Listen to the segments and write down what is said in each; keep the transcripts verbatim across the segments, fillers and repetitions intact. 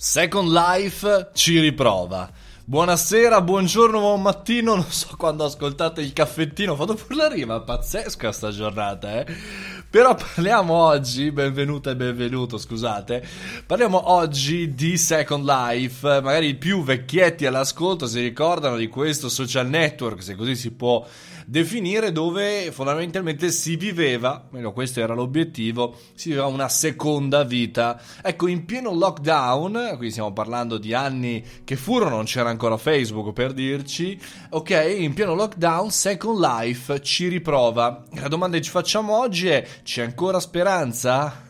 Second Life ci riprova. Buonasera, buongiorno, buon mattino, non so quando ascoltate il caffettino, ho fatto pure la rima, pazzesca sta giornata, eh? Però parliamo oggi, benvenuta e benvenuto, scusate, parliamo oggi di Second Life. Magari i più vecchietti all'ascolto si ricordano di questo social network, se così si può definire, dove fondamentalmente si viveva, almeno questo era l'obiettivo, si viveva una seconda vita. Ecco, in pieno lockdown, qui stiamo parlando di anni che furono, non c'era ancora Facebook per dirci, ok, in pieno lockdown Second Life ci riprova. La domanda che ci facciamo oggi è: c'è ancora speranza?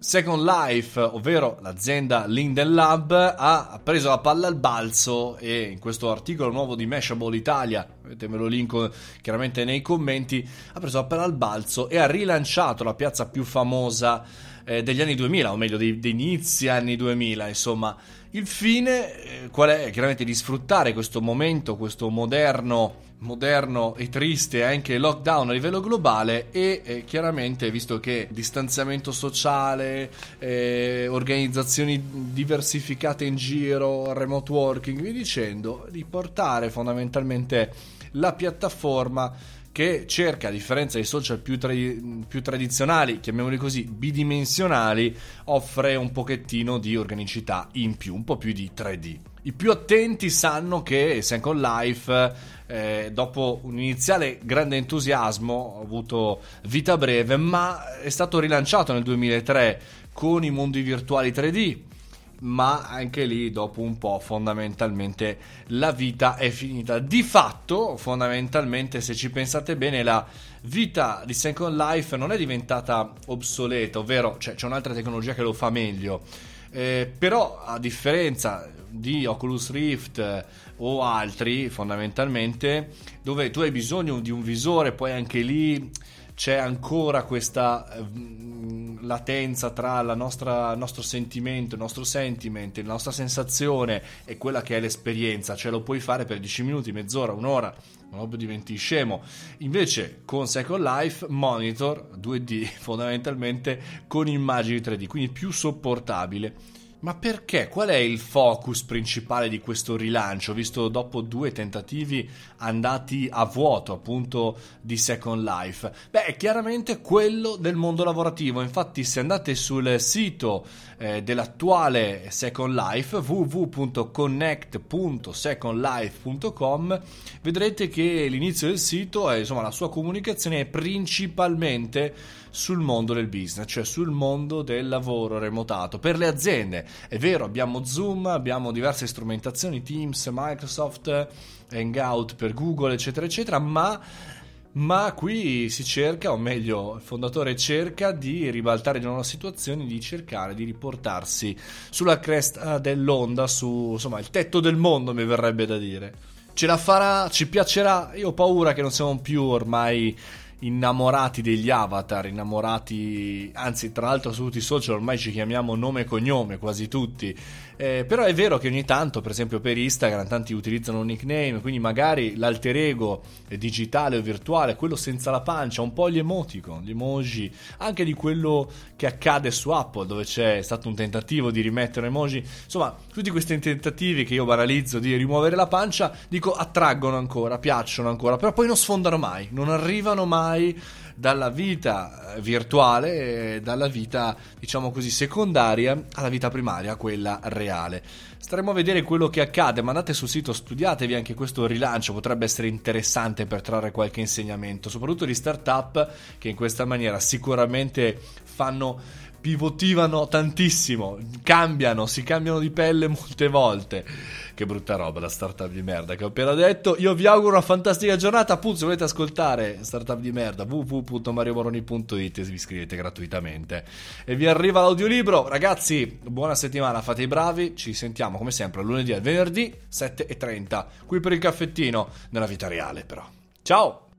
Second Life, ovvero l'azienda Linden Lab, ha preso la palla al balzo e in questo articolo nuovo di Mashable Italia, ve lo linko chiaramente nei commenti, ha preso la palla al balzo e ha rilanciato la piazza più famosa eh, degli anni duemila, o meglio dei, dei inizi anni duemila, insomma. Il fine eh, qual è? Chiaramente di sfruttare questo momento, questo moderno moderno e triste anche lockdown a livello globale e eh, chiaramente, visto che distanziamento sociale, eh, organizzazioni diversificate in giro, remote working, vi dicendo, di portare fondamentalmente la piattaforma che cerca, a differenza dei social più, tra- più tradizionali, chiamiamoli così, bidimensionali, offre un pochettino di organicità in più, un po' più di tre D. I più attenti sanno che Second Life, eh, dopo un iniziale grande entusiasmo, ha avuto vita breve, ma è stato rilanciato nel duemilatré con i mondi virtuali tre D, ma anche lì dopo un po' fondamentalmente la vita è finita. Di fatto, fondamentalmente, se ci pensate bene, la vita di Second Life non è diventata obsoleta, ovvero cioè, c'è un'altra tecnologia che lo fa meglio, eh, però a differenza di Oculus Rift o altri, fondamentalmente, dove tu hai bisogno di un visore, poi anche lì c'è ancora questa eh, latenza tra la nostra, il nostro sentimento, il nostro sentiment, la nostra sensazione e quella che è l'esperienza. Cioè lo puoi fare per dieci minuti, mezz'ora, un'ora, non diventi scemo. Invece con Second Life monitor due D fondamentalmente con immagini tre D, quindi più sopportabile. Ma perché? Qual è il focus principale di questo rilancio, visto dopo due tentativi andati a vuoto appunto di Second Life? Beh, è chiaramente quello del mondo lavorativo. Infatti, se andate sul sito eh, dell'attuale Second Life, w w w punto connect punto second life punto com, vedrete che l'inizio del sito, è, insomma la sua comunicazione è principalmente sul mondo del business, cioè sul mondo del lavoro remotato. Per le aziende, è vero, abbiamo Zoom, abbiamo diverse strumentazioni, Teams, Microsoft Hangout per Google, eccetera eccetera, ma ma qui si cerca, o meglio il fondatore cerca di ribaltare di nuovo situazione, di cercare di riportarsi sulla cresta dell'onda, su insomma il tetto del mondo, mi verrebbe da dire. Ce la farà? Ci piacerà? Io ho paura che non siamo più ormai innamorati degli avatar, innamorati, anzi tra l'altro su tutti i social ormai ci chiamiamo nome e cognome quasi tutti, eh, però è vero che ogni tanto, per esempio per Instagram, tanti utilizzano un nickname, quindi magari l'alter ego digitale o virtuale, quello senza la pancia, un po' gli emoticon, gli emoji, anche di quello che accade su Apple, dove c'è stato un tentativo di rimettere emoji, insomma tutti questi tentativi che io banalizzo di rimuovere la pancia, dico attraggono ancora, piacciono ancora, però poi non sfondano mai, non arrivano mai dalla vita virtuale, dalla vita diciamo così secondaria alla vita primaria, quella reale. Staremo a vedere quello che accade, ma andate sul sito, studiatevi anche questo rilancio, potrebbe essere interessante per trarre qualche insegnamento, soprattutto di startup che in questa maniera sicuramente fanno, pivotivano tantissimo, cambiano, si cambiano di pelle molte volte. Che brutta roba la startup di merda che ho appena detto. Io vi auguro una fantastica giornata. Appunto, se volete ascoltare startup di merda, w w w punto mario moroni punto i t, vi iscrivete gratuitamente e vi arriva l'audiolibro. Ragazzi, buona settimana, fate i bravi, ci sentiamo come sempre lunedì al venerdì sette e trenta qui per il caffettino, nella vita reale però. Ciao!